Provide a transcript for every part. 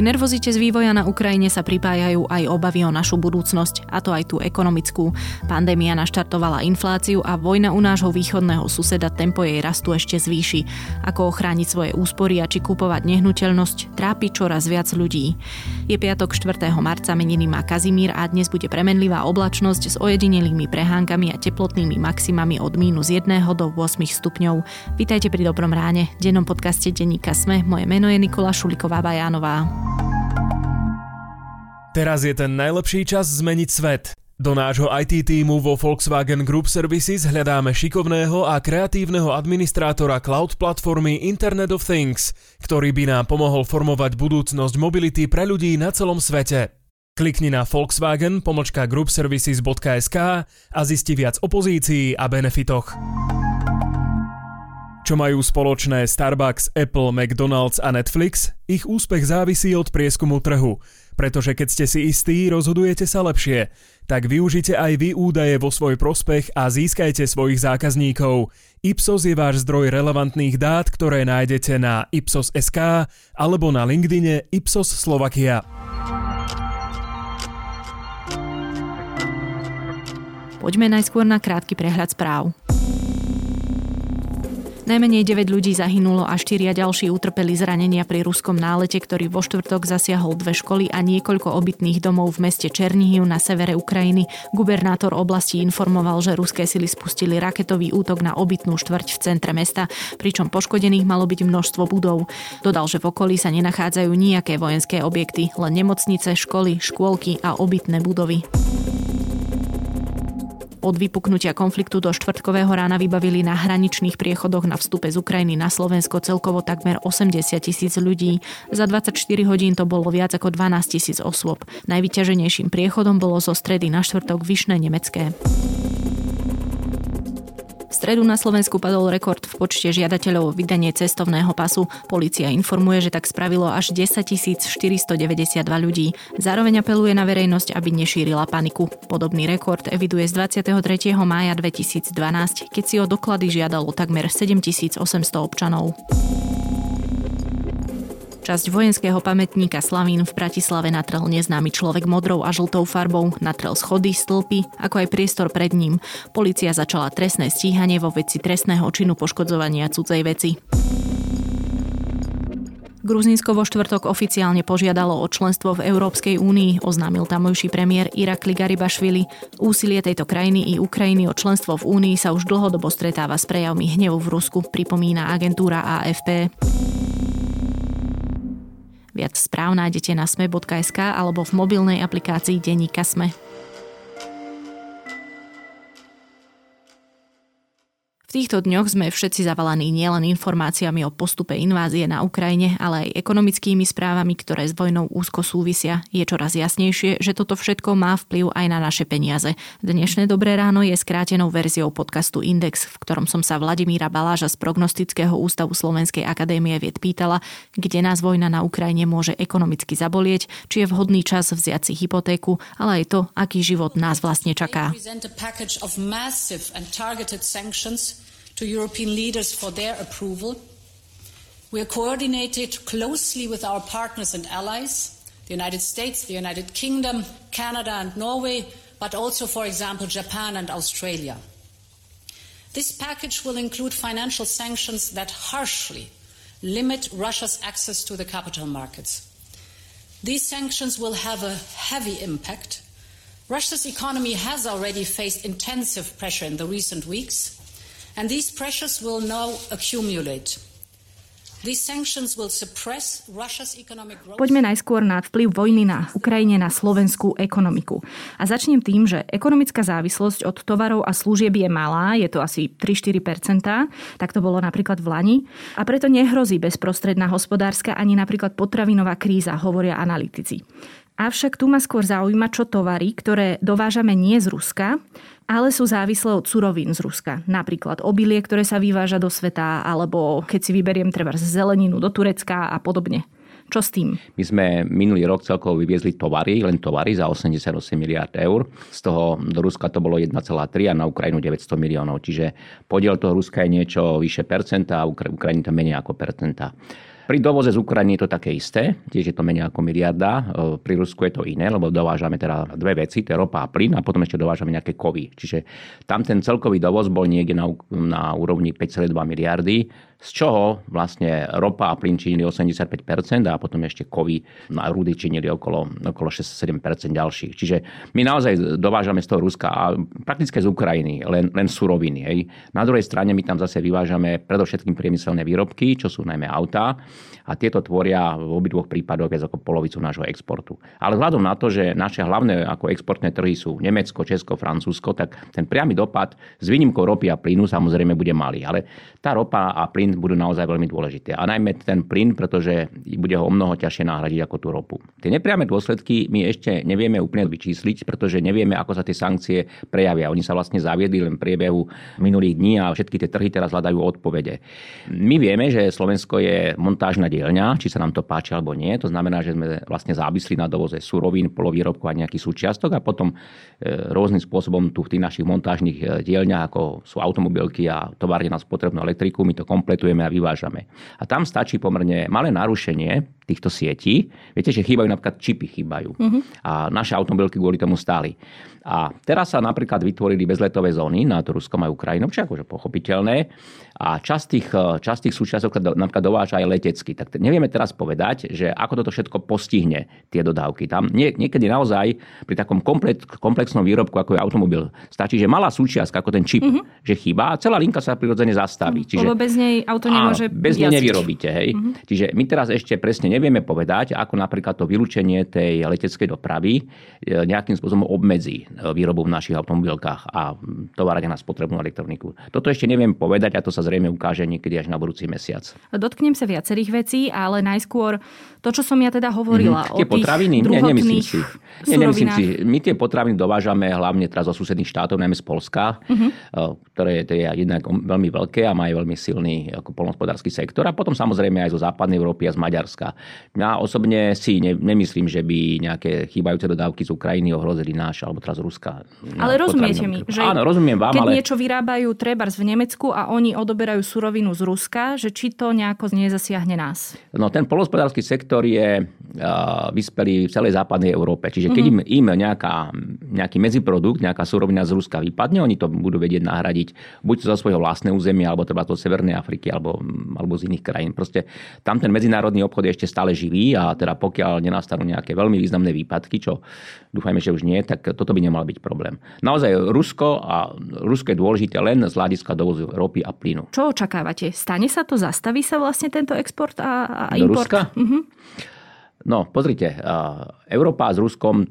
K nervozite z vývoja na Ukrajine sa pripájajú aj obavy o našu budúcnosť, a to aj tú ekonomickú. Pandémia naštartovala infláciu a vojna u nášho východného suseda tempo jej rastu ešte zvýši. Ako ochrániť svoje úspory a či kupovať nehnuteľnosť trápi čoraz viac ľudí. Je piatok 4. marca, meniny má Kazimír a dnes bude premenlivá oblačnosť s ojedinelými prehánkami a teplotnými maximami od -1 do 8 stupňov. Vitajte pri Dobrom ráne, dennom podcaste Deníka Sme. Moje meno je Nikola Šuliková Bajánová. Teraz je ten najlepší čas zmeniť svet. Do nášho IT tímu vo Volkswagen Group Services hľadáme šikovného a kreatívneho administrátora cloud platformy Internet of Things, ktorý by nám pomohol formovať budúcnosť mobility pre ľudí na celom svete. Klikni na volkswagen.groupservices.sk a zisti viac o pozícii a benefitoch. Čo majú spoločné Starbucks, Apple, McDonald's a Netflix? Ich úspech závisí od prieskumu trhu. Pretože keď ste si istí, rozhodujete sa lepšie. Tak využite aj vy údaje vo svoj prospech a získajte svojich zákazníkov. Ipsos je váš zdroj relevantných dát, ktoré nájdete na Ipsos.sk alebo na LinkedIne Ipsos Slovakia. Poďme najskôr na krátky prehľad správ. Najmenej 9 ľudí zahynulo a 4 ďalší utrpeli zranenia pri ruskom nálete, ktorý vo štvrtok zasiahol 2 školy a niekoľko obytných domov v meste Černihiv na severe Ukrajiny. Gubernátor oblasti informoval, že ruské sily spustili raketový útok na obytnú štvrť v centre mesta, pričom poškodených malo byť množstvo budov. Dodal, že v okolí sa nenachádzajú nejaké vojenské objekty, len nemocnice, školy, škôlky a obytné budovy. Od vypuknutia konfliktu do štvrtkového rána vybavili na hraničných priechodoch na vstupe z Ukrajiny na Slovensko celkovo takmer 80 000 ľudí. Za 24 hodín to bolo viac ako 12 000 osôb. Najvyťaženejším priechodom bolo zo stredy na štvrtok Vyšné Nemecké. V stredu na Slovensku padol rekord v počte žiadateľov o vydanie cestovného pasu. Polícia informuje, že tak spravilo až 10 492 ľudí. Zároveň apeluje na verejnosť, aby nešírila paniku. Podobný rekord eviduje z 23. mája 2012, keď si o doklady žiadalo takmer 7800 občanov. Časť vojenského pamätníka Slavín v Bratislave natrel neznámy človek modrou a žltou farbou, natrel schody, stĺpy, ako aj priestor pred ním. Polícia začala trestné stíhanie vo veci trestného činu poškodzovania cudzej veci. Gruzínsko vo štvrtok oficiálne požiadalo o členstvo v Európskej únii, oznámil tamojší premiér Irakli Garibašvili. Úsilie tejto krajiny i Ukrajiny o členstvo v únii sa už dlhodobo stretáva s prejavmi hnevu v Rusku, pripomína agentúra AFP. Viac správ nájdete na sme.sk alebo v mobilnej aplikácii Deníka Sme. V týchto dňoch sme všetci zavalaní nielen informáciami o postupe invázie na Ukrajine, ale aj ekonomickými správami, ktoré s vojnou úzko súvisia. Je čoraz jasnejšie, že toto všetko má vplyv aj na naše peniaze. Dnešné Dobré ráno je skrátenou verziou podcastu Index, v ktorom som sa Vladimíra Baláža z Prognostického ústavu Slovenskej akadémie vied pýtala, kde nás vojna na Ukrajine môže ekonomicky zabolieť, či je vhodný čas vziať si hypotéku, ale aj to, aký život nás vlastne čaká. To European leaders for their approval. We are coordinated closely with our partners and allies, the United States, the United Kingdom, Canada and Norway, but also, for example, Japan and Australia. This package will include financial sanctions that harshly limit Russia's access to the capital markets. These sanctions will have a heavy impact. Russia's economy has already faced intensive pressure in the recent weeks. And these pressures will now accumulate. These sanctions will suppress Russia's economic growth. Poďme najskôr na vplyv vojny na Ukrajine na slovenskú ekonomiku. A začnem tým, že ekonomická závislosť od tovarov a služieb je malá, je to asi 3-4%, tak to bolo napríklad v lani, a preto nehrozí bezprostredná hospodárska ani napríklad potravinová kríza, hovoria analytici. Avšak tu ma skôr zaujíma, čo tovary, ktoré dovážame nie z Ruska, ale sú závislé od surovín z Ruska. Napríklad obilie, ktoré sa vyváža do sveta, alebo keď si vyberiem treba zeleninu do Turecka a podobne. Čo s tým? My sme minulý rok celkovo vyviezli tovary, len tovary za 88 miliárd eur. Z toho do Ruska to bolo 1,3 a na Ukrajinu 900 miliónov. Čiže podiel toho Ruska je niečo vyše percenta a Ukrajiny to menej ako percenta. Pri dovoze z Ukrajiny je to také isté, tiež je to menej ako miliarda. Pri Rusku je to iné, lebo dovážame teda dve veci, to je ropa a plyn, a potom ešte dovážame nejaké kovy. Čiže tam ten celkový dovoz bol niekde na úrovni 5,2 miliardy, z čoho vlastne ropa a plyn činili 85% a potom ešte kovy a rudy činili okolo 6-7% ďalších. Čiže my naozaj dovážame z toho Ruska a prakticky z Ukrajiny, len suroviny. Hej. Na druhej strane my tam zase vyvážame predovšetkým priemyselné výrobky, čo sú najmä autá. A tieto tvoria v obidvoch prípadoch viac ako polovicu nášho exportu. Ale vzhľadom na to, že naše hlavné ako exportné trhy sú Nemecko, Česko, Francúzsko, tak ten priamy dopad s výnimkou ropy a plynu samozrejme bude malý. Ale tá ropa a plyn budú naozaj veľmi dôležité. A najmä ten plyn, pretože bude ho omnoho ťažšie nahradiť ako tú ropu. Tie nepriame dôsledky my ešte nevieme úplne vyčísliť, pretože nevieme, ako sa tie sankcie prejavia. Oni sa vlastne zaviedli len v priebehu minulých dní a všetky tie trhy teraz hľadajú odpovede. My vieme, že Slovensko je montážna dielňa, či sa nám to páči alebo nie. To znamená, že sme vlastne závislí na dovoze surovín, polovýrobkov a nejakých súčiastok a potom rôznym spôsobom tu v tých našich montážnych dielňach, ako sú automobilky a továrne na spotrebnú elektriku, my to kompletujeme a vyvážame. A tam stačí pomerne malé narušenie týchto sietí. Viete, že chýbajú napríklad čipy, A naše automobilky kvôli tomu stáli. A teraz sa napríklad vytvorili bezletové zóny nad Ruskom a Ukrajinou, čo je akože pochopiteľné. A časť tých súčiastok napríklad dováža aj letecky. Tak nevieme teraz povedať, že ako toto všetko postihne tie dodávky. Tam niekedy naozaj pri takom komplexnom výrobku, ako je automobil, stačí, že malá súčiastka, ako ten čip, že chýba a celá linka sa prirodzene zastaví. Čiže, lebo bez nej auto nemôže jazdiť. Bez nej nevyrobíte. Hej. Čiže my teraz ešte presne nevieme povedať, ako napríklad to vylúčenie tej leteckej dopravy nejakým spôsobom obmedzí výrobu v našich automobilkách a továrne na spotrebnú elektroniku. Toto ešte neviem povedať a to sa zrejme ukáže niekedy až na budúci mesiac. Dotknem sa viacerých vecí, ale najskôr to, čo som ja teda hovorila o tých druhotných surovinách. My tie potraviny dovážame hlavne teraz zo susedných štátov, najmä z Polska, ktoré je jednak veľmi veľké a majú veľmi silný poľnohospodársky sektor a potom samozrejme aj zo západnej Európy a z Maďarska. Ja osobne si nemyslím, že by nejaké chýbajúce dodávky z Ukrajiny ohrozili náš alebo teraz Ruska. Ale rozumiete mi, že áno, rozumiem vám, keď niečo vyrábajú trebárs v Nemecku a oni odoberajú surovinu z Ruska, že či to nejako nezasiahne nás? No ten poľnohospodársky sektor je vyspelý v celej západnej Európe. Čiže keď im nejaký medziprodukt, nejaká surovina z Ruska vypadne, oni to budú vedieť nahradiť buď zo svojho vlastného územia, alebo teda zo Severnej Afriky, alebo z iných krajín. Proste tam ten medzinárodný obchod je ešte stále živý a teda pokiaľ nenastanú nejaké veľmi významné výpadky, čo dúfajme, že už nie, tak toto by nemal byť problém. Naozaj Rusko je dôležité len z hľadiska dovozu ropy a plynu. Čo očakávate? Stane sa to? Zastaví sa vlastne tento export a import? Do Ruska? No, pozrite, Európa s Ruskom,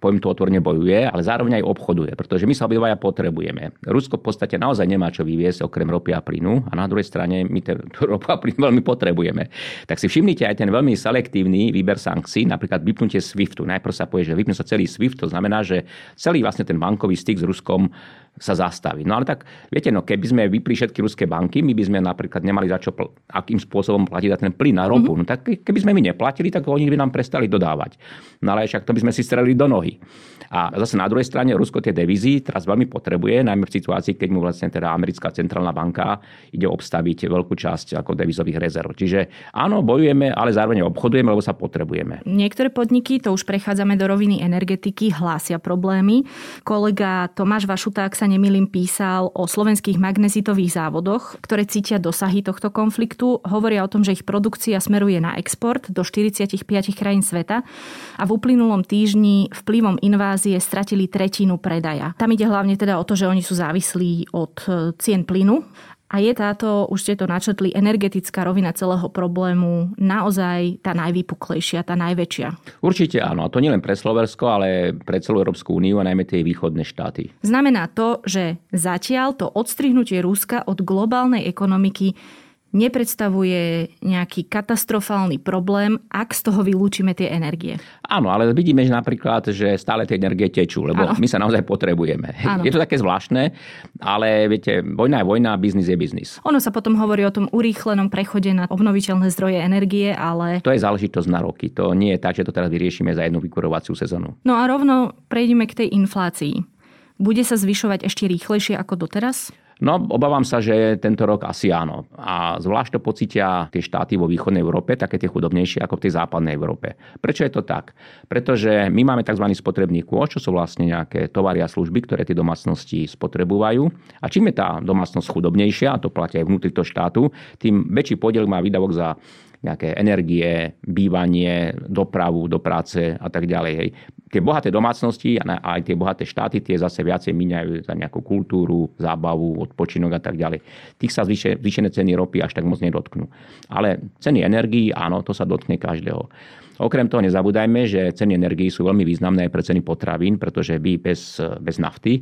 poviem to otvorene, bojuje, ale zároveň aj obchoduje, pretože my sa obidvaja potrebujeme. Rusko v podstate naozaj nemá čo vyviesť okrem ropy a plynu a na druhej strane my tú ropu a plyn veľmi potrebujeme. Tak si všimnite aj ten veľmi selektívny výber sankcií, napríklad vypnutie SWIFTu. Najprv sa povie, že vypnú sa celý SWIFT, to znamená, že celý vlastne ten bankový styk s Ruskom sa zastaví. No ale tak, viete, keby sme vypli všetky ruské banky, my by sme napríklad nemali za čo akým spôsobom platiť za ten plyn a ropu. No tak keby sme my neplatili, tak oni by nám prestali dodávať. No ale však to by sme si strelili do nohy. A zase na druhej strane Rusko tie devízy teraz veľmi potrebuje, najmä v situácii, keď mu vlastne teda americká centrálna banka ide obstaviť veľkú časť ako devizových rezerv. Čiže áno, bojujeme, ale zároveň obchodujeme, lebo sa potrebujeme. Niektoré podniky, to už prechádzame do roviny energetiky, hlásia problémy. Kolega Tomáš Vašuták sa nemýlim písal o slovenských magnezitových závodoch, ktoré cítia dosahy tohto konfliktu. Hovoria o tom, že ich produkcia smeruje na export do 45 krajín sveta a v uplynulom týždni vplyvom invázie stratili tretinu predaja. Tam ide hlavne teda o to, že oni sú závislí od cien plynu. A je táto, už ste to načetli, energetická rovina celého problému naozaj tá najvypuklejšia, tá najväčšia? Určite áno. A to nielen pre Slovensko, ale pre celú Európsku úniu a najmä tie východné štáty. Znamená to, že zatiaľ to odstrihnutie Ruska od globálnej ekonomiky nepredstavuje nejaký katastrofálny problém, ak z toho vylúčime tie energie. Áno, ale vidíme, že napríklad, že stále tie energie tečú, lebo my sa naozaj potrebujeme. Áno. Je to také zvláštne, ale viete, vojna je vojna, biznis je biznis. Ono sa potom hovorí o tom urýchlenom prechode na obnoviteľné zdroje energie, ale to je záležitosť na roky. To nie je tak, že to teraz vyriešime za jednu vykurovaciu sezónu. No a rovno prejdeme k tej inflácii. Bude sa zvyšovať ešte rýchlejšie ako doteraz? No, obávam sa, že tento rok asi áno. A zvlášť to pocítia tie štáty vo východnej Európe, také tie chudobnejšie ako v tej západnej Európe. Prečo je to tak? Pretože my máme tzv. Spotrebný kôš, čo sú vlastne nejaké tovary a služby, ktoré tie domácnosti spotrebujú. A čím je tá domácnosť chudobnejšia, a to platí aj vnútri toho štátu, tým väčší podiel má výdavok za nejaké energie, bývanie, dopravu do práce a tak ďalej. Hej. Tie bohaté domácnosti a aj tie bohaté štáty, tie zase viacej míňajú za nejakú kultúru, zábavu, odpočinok a tak ďalej. Tých sa zvýšené ceny ropy až tak moc nedotknú. Ale ceny energií, áno, to sa dotkne každého. Okrem toho nezabúdajme, že ceny energií sú veľmi významné aj pre ceny potravín, pretože vy bez nafty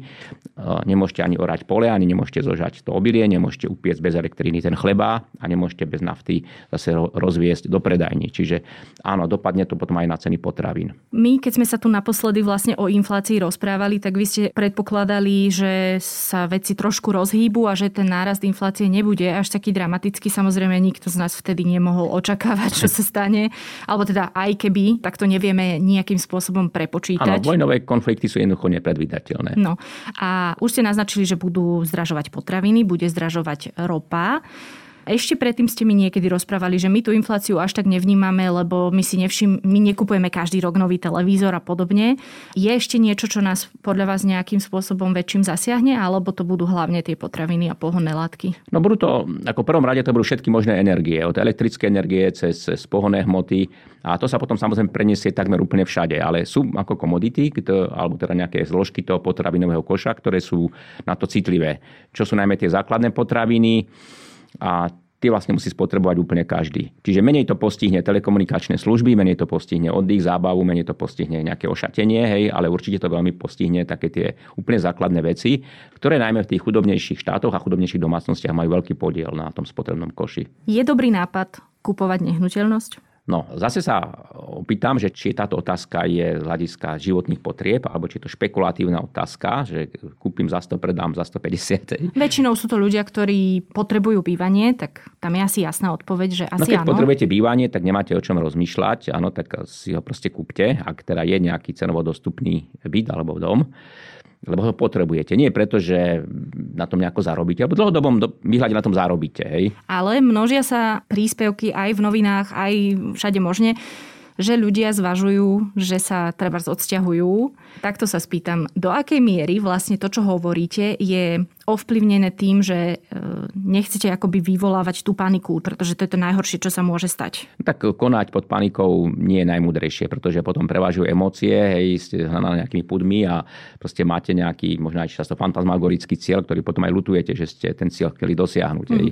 nemôžete ani orať pole, ani nemôžete zožať to obilie, nemôžete upiecť bez elektriny ten chleba a nemôžete bez nafty zase rozviesť do predajní. Čiže áno, dopadne to potom aj na ceny potravín. My, keď sme sa tu naposledy vlastne o inflácii rozprávali, tak vy ste predpokladali, že sa veci trošku rozhýbu a že ten nárast inflácie nebude až taký dramatický. Samozrejme, nikto z nás vtedy nemohol očakávať, čo sa stane, alebo teda aj keby, tak to nevieme nejakým spôsobom prepočítať. Áno, vojnové konflikty sú jednoducho nepredvídateľné. No a už ste naznačili, že budú zdražovať potraviny, bude zdražovať ropa. Ešte predtým ste mi niekedy rozprávali, že my tú infláciu až tak nevnímame, lebo my nekupujeme každý rok nový televízor a podobne. Je ešte niečo, čo nás podľa vás nejakým spôsobom väčším zasiahne, alebo to budú hlavne tie potraviny a pohonné látky? No budú to, ako v prvom rade, to budú všetky možné energie, od elektrické energie cez pohonné hmoty a to sa potom samozrejme preniesie takmer úplne všade, ale sú ako komodity, alebo teda nejaké zložky toho potravinového koša, ktoré sú na to citlivé. Čo sú najmä tie základné potraviny, a tie vlastne musí spotrebovať úplne každý. Čiže menej to postihne telekomunikačné služby, menej to postihne oddych, zábavu, menej to postihne nejaké ošatenie, hej, ale určite to veľmi postihne také tie úplne základné veci, ktoré najmä v tých chudobnejších štátoch a chudobnejších domácnostiach majú veľký podiel na tom spotrebnom koši. Je dobrý nápad kupovať nehnuteľnosť? No, zase sa opýtam, že či táto otázka je z hľadiska životných potrieb, alebo či je to špekulatívna otázka, že kúpim za 100, predám za 150. Väčšinou sú to ľudia, ktorí potrebujú bývanie, tak tam je asi jasná odpoveď, že asi áno. No keď potrebujete bývanie, tak nemáte o čom rozmýšľať, áno, tak si ho proste kúpte, ak teda je nejaký cenovo dostupný byt alebo dom. Lebo ho potrebujete. Nie preto, že na tom nejako zarobíte, alebo dlhodobom výhľade na tom zarobíte. Hej. Ale množia sa príspevky aj v novinách, aj všade možne, že ľudia zvažujú, že sa trebárs odsťahujú. Takto sa spýtam, do akej miery vlastne to, čo hovoríte, je ovplyvnené tým, že nechcete akoby vyvolávať tú paniku, pretože to je to najhoršie, čo sa môže stať. Tak konať pod panikou nie je najmúdrejšie, pretože potom prevažujú emócie, hej, ste hnaná nejakými pudmi a proste máte nejaký, možno aj často fantasmagorický cieľ, ktorý potom aj ľutujete, že ste ten cieľ chceli dosiahnuť. Hej.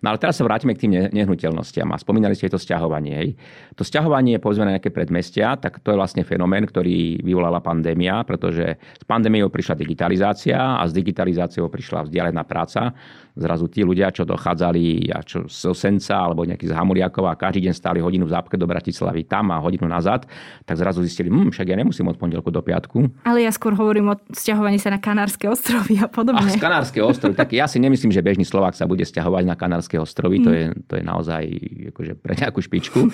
No ale teraz sa vrátime k tým nehnuteľnostiam. A spomínali ste to sťahovanie. Hej. To sťahovanie je povedzme na nejaké predmestia, tak to je vlastne fenomén, ktorý vyvolala pandémia, pretože s pandémiou prišla digitalizácia a s digitalizáciou prišla vzdialená práca. Zrazu tí ľudia, čo dochádzali z Senca alebo nejaký z Hamuriakov a každý deň stáli hodinu v zápke do Bratislavy tam a hodinu nazad, tak zrazu zistili, však ja nemusím od pondelku do piatku. Ale ja skôr hovorím o sťahovaní sa na Kanárske ostrovy a podobne. Ach, Kanárske ostrovy. Tak ja si nemyslím, že bežný Slovák sa bude sťahovať na Kanárske ostrovy. To je naozaj akože pre nejakú špičku.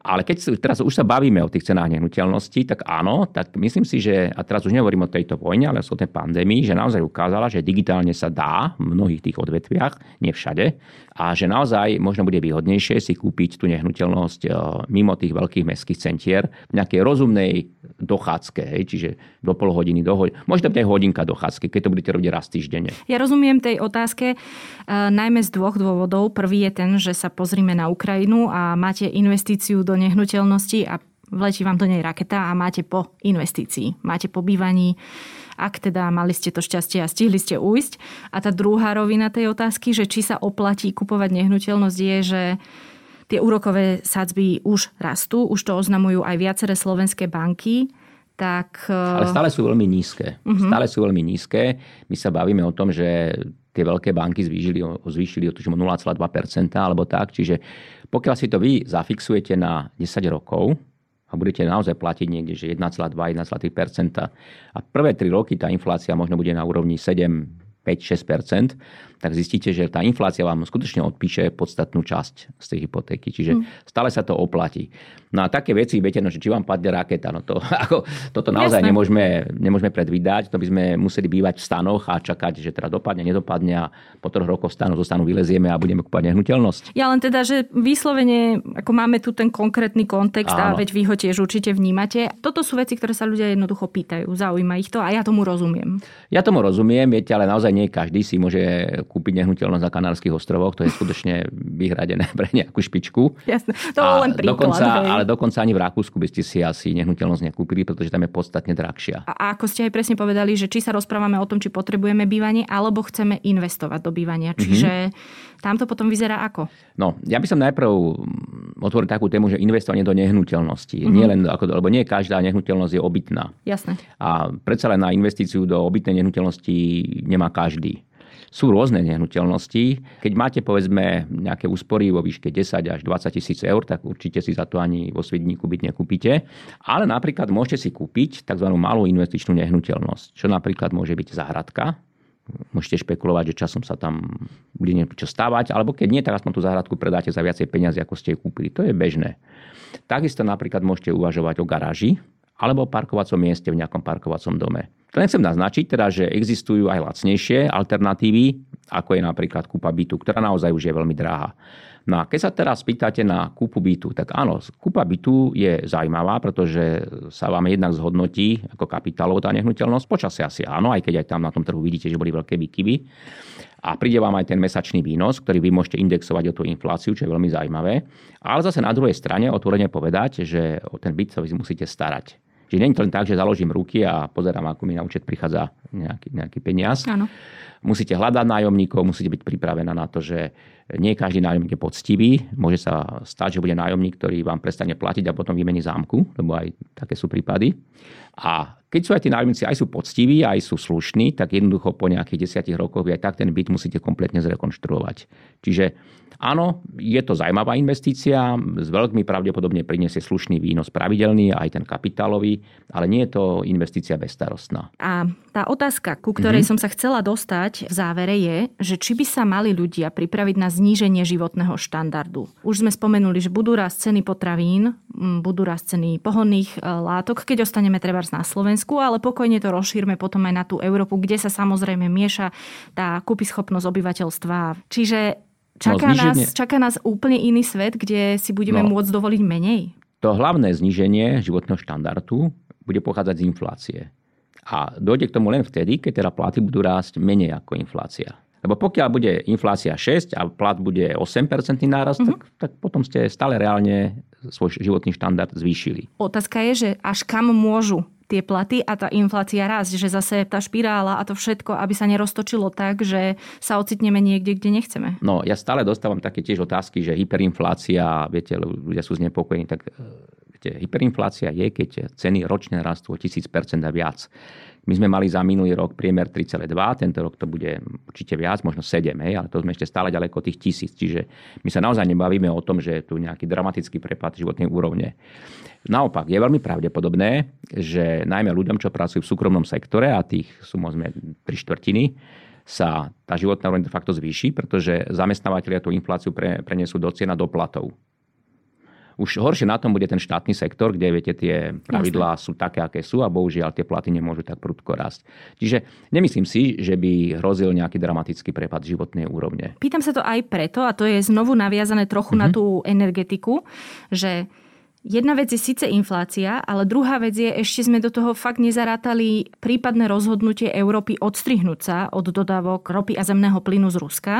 Ale keď teraz už sa bavíme o tých cenách nehnuteľností, tak áno, tak myslím si, že, a teraz už nehovorím o tejto vojne, ale o tej pandémii, že naozaj ukázala, že digitálne sa dá v mnohých tých odvetviach, nie všade, a že naozaj možno bude výhodnejšie si kúpiť tú nehnuteľnosť mimo tých veľkých mestských centier v nejakej rozumnej dochádzke, hej, čiže do pol hodiny, možno aj hodinka dochádzky, keď to budete robiť raz týždenne. Ja rozumiem tej otázke najmä z dvoch dôvodov. Prvý je ten, že sa pozrime na Ukrajinu a máte investíciu do nehnuteľnosti a vletí vám do nej raketa a máte po investícii, máte po bývaní, ak teda mali ste to šťastie a stihli ste ujsť. A tá druhá rovina tej otázky, že či sa oplatí kupovať nehnuteľnosť, je, že tie úrokové sadzby už rastú, už to oznamujú aj viaceré slovenské banky. Ale stále sú veľmi nízke. Stále sú veľmi nízke. My sa bavíme o tom, že tie veľké banky zvýšili o 0,2% alebo tak. Čiže pokiaľ si to vy zafixujete na 10 rokov a budete naozaj platiť niekde, že 1,2-1,3%, a prvé 3 roky tá inflácia možno bude na úrovni 7-5-6%, tak zistíte, že tá inflácia vám skutočne odpíše podstatnú časť z tej hypotéky. Čiže stále sa to oplatí. No a také veci, viete, no, či vám padne raketa, no to, ako, toto naozaj nemôžeme predvídať, to by sme museli bývať v stanoch a čakať, že teda dopadne, nedopadne a po 3 rokoch stanu zostanu vylezieme a budeme kúpať nehnuteľnosť. Ja len teda, že vyslovene, ako máme tu ten konkrétny kontext a veď vy ho tiež určite vnímate. Toto sú veci, ktoré sa ľudia jednoducho pýtajú, zaujíma ich to a ja tomu rozumiem. Ja tomu rozumiem, viete, ale naozaj nie každý si môže kúpiť nehnuteľnosť na Kanárskych ostrovoch, to je skutočne vyhradené pre nejakú špičku. Jasne. To bol len príklad. Ale dokonca ani v Rakúsku by ste si asi nehnuteľnosť nekúpili, pretože tam je podstatne drahšia. A ako ste aj presne povedali, že či sa rozprávame o tom, či potrebujeme bývanie, alebo chceme investovať do bývania. Čiže tam to potom vyzerá ako? No, ja by som najprv otvoril takú tému, že investovanie do nehnuteľnosti. Nie len, lebo nie každá nehnuteľnosť je obytná. Jasné. A predsa len na investíciu do obytnej nehnuteľnosti nemá každý. Sú rôzne nehnuteľnosti. Keď máte, povedzme, nejaké úspory vo výške 10 až 20 tisíc eur, tak určite si za to ani vo Svidníku byť nekúpite. Ale napríklad môžete si kúpiť tzv. Malú investičnú nehnuteľnosť, čo napríklad môže byť záhradka. Môžete špekulovať, že časom sa tam bude niečo stávať, alebo keď nie, tak aspoň tú záhradku predáte za viacej peniazy, ako ste ju kúpili. To je bežné. Takisto napríklad môžete uvažovať o garáži alebo o parkovacom mieste v nejakom parkovacom dome. To nechcem naznačiť, teda, že existujú aj lacnejšie alternatívy, ako je napríklad kúpa bytu, ktorá naozaj už je veľmi drahá. No a keď sa teraz pýtate na kúpu bytu, tak áno, kúpa bytu je zaujímavá, pretože sa vám jednak zhodnotí ako kapitálová tá nehnuteľnosť. Počasie asi áno, aj keď aj tam na tom trhu vidíte, že boli veľké výkyvy. A príde vám aj ten mesačný výnos, ktorý vy môžete indexovať o tú infláciu, čo je veľmi zaujímavé. Ale zase na druhej strane otvorene povedať, že o ten byt sa vy musíte starať. Čiže nie je to len tak, že založím ruky a pozerám, ako mi na účet prichádza nejaký peniaz. Áno. Musíte hľadať nájomníkov, musíte byť pripravená na to, že nie každý nájomník je poctivý. Môže sa stať, že bude nájomník, ktorý vám prestane platiť a potom vymení zámku, lebo aj také sú prípady. A keď sú aj tí nájomníci, aj sú poctiví, aj sú slušní, tak jednoducho po nejakých 10 rokoch aj tak ten byt musíte kompletne zrekonštruovať. Čiže áno, je to zaujímavá investícia, s veľkmi pravdepodobne priniesie slušný výnos pravidelný, aj ten kapitálový, ale nie je to investícia bezstarostná. A tá otázka, ku ktorej som sa chcela dostať v závere je, že či by sa mali ľudia pripraviť na zníženie životného štandardu. Už sme spomenuli, že budú rásť ceny potravín, budú rásť ceny pohonných látok, keď ostaneme trebárs na Slovensku, ale pokojne to rozšírme potom aj na tú Európu, kde sa samozrejme mieša tá kúpyschopnosť obyvateľstva. Čiže Čaká nás úplne iný svet, kde si budeme môcť dovoliť menej? To hlavné zníženie životného štandardu bude pochádzať z inflácie. A dojde k tomu len vtedy, keď teda platy budú rásť menej ako inflácia. Lebo pokiaľ bude inflácia 6 a plat bude 8% nárast, tak potom ste stále reálne svoj životný štandard zvýšili. Otázka je, že až kam môžu tie platy a tá inflácia rásť, že zase tá špirála a to všetko, aby sa neroztočilo tak, že sa ocitneme niekde, kde nechceme. No, ja stále dostávam také tiež otázky, že hyperinflácia, viete, ľudia sú znepokojení, tak viete, hyperinflácia je, keď ceny ročne rastú o 1000% a viac. My sme mali za minulý rok priemer 3,2, tento rok to bude určite viac, možno 7, ale to sme ešte stále ďaleko tých 1000. Čiže my sa naozaj nebavíme o tom, že je tu nejaký dramatický prepad životnej úrovne. Naopak, je veľmi pravdepodobné, že najmä ľuďom, čo pracujú v súkromnom sektore, a tých sú možno 3/4, sa tá životná úroveň de facto zvýši, pretože zamestnávateľia tú infláciu prenesú do cien a do platov. Už horšie na tom bude ten štátny sektor, kde viete, tie pravidlá sú také, aké sú a bohužiaľ tie platy nemôžu tak prudko rásť. Čiže nemyslím si, že by hrozil nejaký dramatický prepad životnej úrovne. Pýtam sa to aj preto, a to je znovu naviazané trochu na tú energetiku, že jedna vec je síce inflácia, ale druhá vec je, ešte sme do toho fakt nezarátali prípadné rozhodnutie Európy odstrihnúť sa od dodávok ropy a zemného plynu z Ruska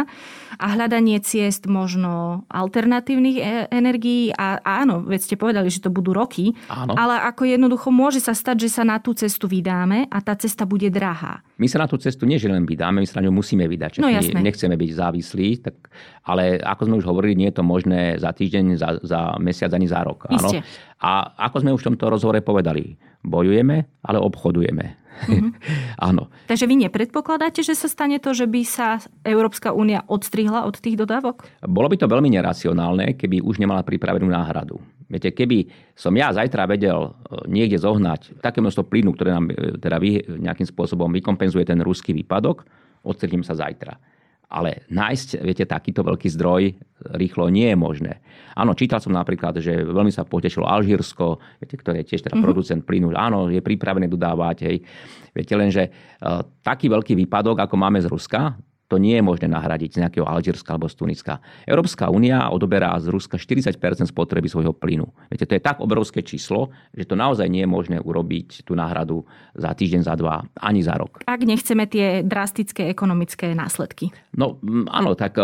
a hľadanie ciest možno alternatívnych energií. A áno, veď ste povedali, že to budú roky, áno. Ale ako jednoducho môže sa stať, že sa na tú cestu vydáme a tá cesta bude drahá. My sa na tú cestu nie že len vydáme, my sa na ňu musíme vydať. No, jasné. Nechceme byť závislí, tak, ale ako sme už hovorili, nie je to možné za týždeň, za mesiac ani za rok. Áno. A ako sme už v tomto rozhovore povedali, bojujeme, ale obchodujeme. Áno. Takže vy nepredpokladáte, že sa stane to, že by sa Európska únia odstrihla od tých dodávok? Bolo by to veľmi neracionálne, keby už nemala pripravenú náhradu. Viete, keby som ja zajtra vedel niekde zohnať také množstvo plynu, ktoré nám teda nejakým spôsobom vykompenzuje ten ruský výpadok, odstrihnem sa zajtra. Ale nájsť, viete, takýto veľký zdroj rýchlo nie je možné. Áno, čítal som napríklad, že veľmi sa potešilo Alžírsko, viete, ktoré je tiež teda producent plynu. Áno, je pripravené dodávať. Hej. Viete, lenže taký veľký výpadok, ako máme z Ruska, to nie je možné nahradiť z nejakého Alžírska alebo z Tuniska. Európska únia odoberá z Ruska 40% spotreby svojho plynu. Viete, to je tak obrovské číslo, že to naozaj nie je možné urobiť tú náhradu za týždeň, za dva, ani za rok. Ak nechceme tie drastické ekonomické následky. No áno, tak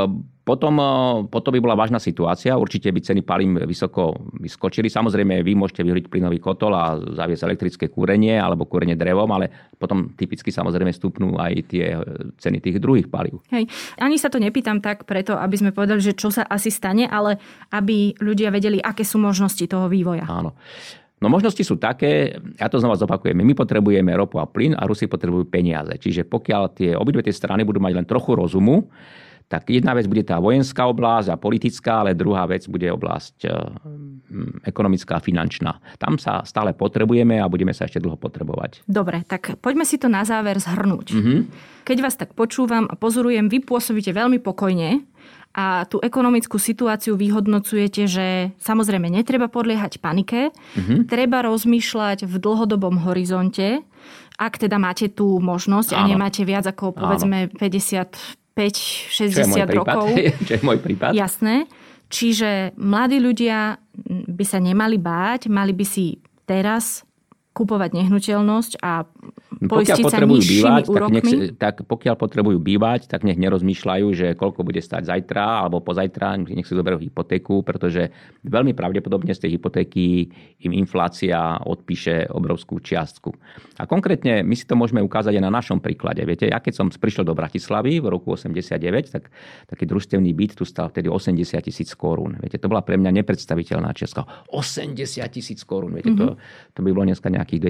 potom by bola vážna situácia. Určite by ceny palív vysoko vyskočili. Samozrejme, vy môžete vyhliť plynový kotol a zaviesť elektrické kúrenie alebo kúrenie drevom, ale potom typicky samozrejme stúpnú aj tie ceny tých druhých palív. Hej. Ani sa to nepýtam tak preto, aby sme povedali, že čo sa asi stane, ale aby ľudia vedeli, aké sú možnosti toho vývoja. Áno. No možnosti sú také, ja to znova zopakujem, my potrebujeme ropu a plyn a Rusi potrebujú peniaze. Čiže pokiaľ tie obidve tie strany budú mať len trochu rozumu, tak jedna vec bude tá vojenská oblasť a politická, ale druhá vec bude oblasť ekonomická a finančná. Tam sa stále potrebujeme a budeme sa ešte dlho potrebovať. Dobre, tak poďme si to na záver zhrnúť. Mm-hmm. Keď vás tak počúvam a pozorujem, vy pôsobíte veľmi pokojne a tú ekonomickú situáciu vyhodnocujete, že samozrejme netreba podliehať panike, treba rozmýšľať v dlhodobom horizonte, ak teda máte tú možnosť a nemáte viac ako povedzme 50-60 rokov. Čo je môj prípad. Jasné. Čiže mladí ľudia by sa nemali báť, mali by si teraz kupovať nehnuteľnosť a poistiť sa nižšími úrokmi. Pokiaľ potrebujú bývať, tak nech nerozmýšľajú, že koľko bude stať zajtra alebo pozajtra, nech si zoberú hypotéku, pretože veľmi pravdepodobne z tej hypotéky im inflácia odpíše obrovskú čiastku. A konkrétne my si to môžeme ukázať aj na našom príklade. Viete, ja keď som prišiel do Bratislavy v roku 89, tak taký družstevný byt tu stal vtedy 80 000 korún. Viete, to bola pre mňa nepredstaviteľná čiastka. 80 000 korún, viete, to by bolo dneska nejakých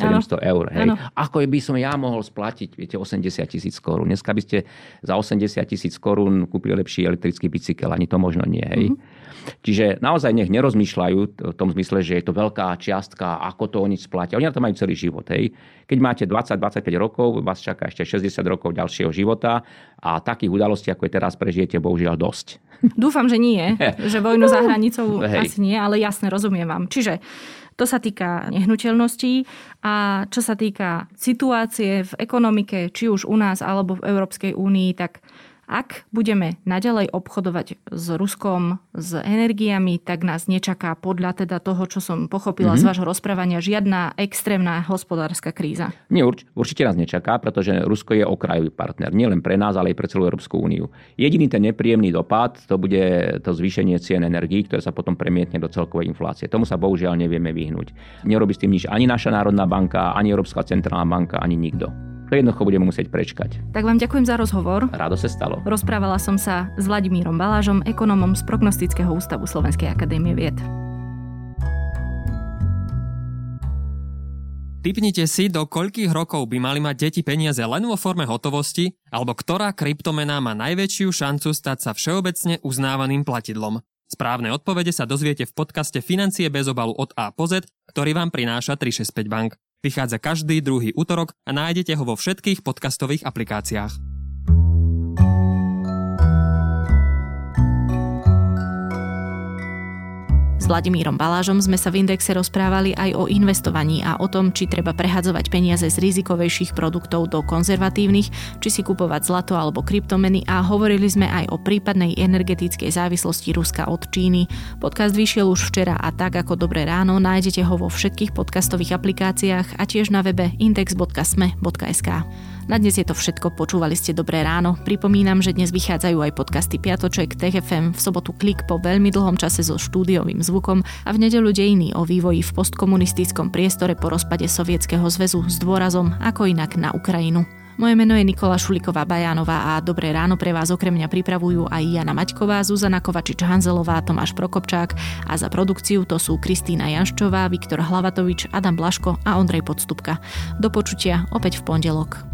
2700 eur. Hej. Ako by som ja mohol splatiť, viete, 80 000 korún? Dneska by ste za 80 000 korún kúpili lepší elektrický bicykel. Ani to možno nie. Hej. Čiže naozaj nech nerozmýšľajú v tom zmysle, že je to veľká čiastka, ako to oni splatia. Oni na to majú celý život. Hej. Keď máte 20-25 rokov, vás čaká ešte 60 rokov ďalšieho života a takých udalostí, ako je teraz, prežijete bohužiaľ dosť. Dúfam, že nie. Že vojnu za hranicou asi nie, ale jasne, rozumiem vám. Čiže to sa týka nehnuteľností a čo sa týka situácie v ekonomike, či už u nás alebo v Európskej únii, tak ak budeme naďalej obchodovať s Ruskom, s energiami, tak nás nečaká podľa teda toho, čo som pochopila z vášho rozprávania, žiadna extrémna hospodárska kríza. Nie, určite nás nečaká, pretože Rusko je okrajový partner. Nie len pre nás, ale aj pre celú Európsku úniu. Jediný ten nepríjemný dopad, to bude to zvýšenie cien energií, ktoré sa potom premietne do celkovej inflácie. Tomu sa bohužiaľ nevieme vyhnúť. Nerobí s tým nič ani naša Národná banka, ani Európska centrálna banka, ani nikto. Jednoducho budeme musieť prečkať. Tak vám ďakujem za rozhovor. Rado sa stalo. Rozprávala som sa s Vladimírom Balážom, ekonomom z Prognostického ústavu Slovenskej akadémie vied. Tipnite si, do koľkých rokov by mali mať deti peniaze len vo forme hotovosti, alebo ktorá kryptomena má najväčšiu šancu stať sa všeobecne uznávaným platidlom. Správne odpovede sa dozviete v podcaste Financie bez obalu od A po Z, ktorý vám prináša 365 Bank. Vychádza každý druhý utorok a nájdete ho vo všetkých podcastových aplikáciách. S Vladimírom Balážom sme sa v Indexe rozprávali aj o investovaní a o tom, či treba prehadzovať peniaze z rizikovejších produktov do konzervatívnych, či si kupovať zlato alebo kryptomeny a hovorili sme aj o prípadnej energetickej závislosti Ruska od Číny. Podcast vyšiel už včera a tak ako Dobré ráno nájdete ho vo všetkých podcastových aplikáciách a tiež na webe index.sme.sk. Na dnes je to všetko, počúvali ste Dobré ráno. Pripomínam, že dnes vychádzajú aj podcasty Piatoček, TFM, v sobotu Klik po veľmi dlhom čase so štúdiovým zvukom a v nedeľu Dejiny o vývoji v postkomunistickom priestore po rozpade Sovietskeho zväzu s dôrazom ako inak na Ukrajinu. Moje meno je Nikola Šuliková Bajánová a Dobré ráno pre vás okrem mňa pripravujú aj Jana Maťková, Zuzana Kovačič-Hanzelová, Tomáš Prokopčák a za produkciu to sú Kristína Janščová, Viktor Hlavatovič, Adam Blaško a Andrej Podstúbka. Do počutia opäť v pondelok.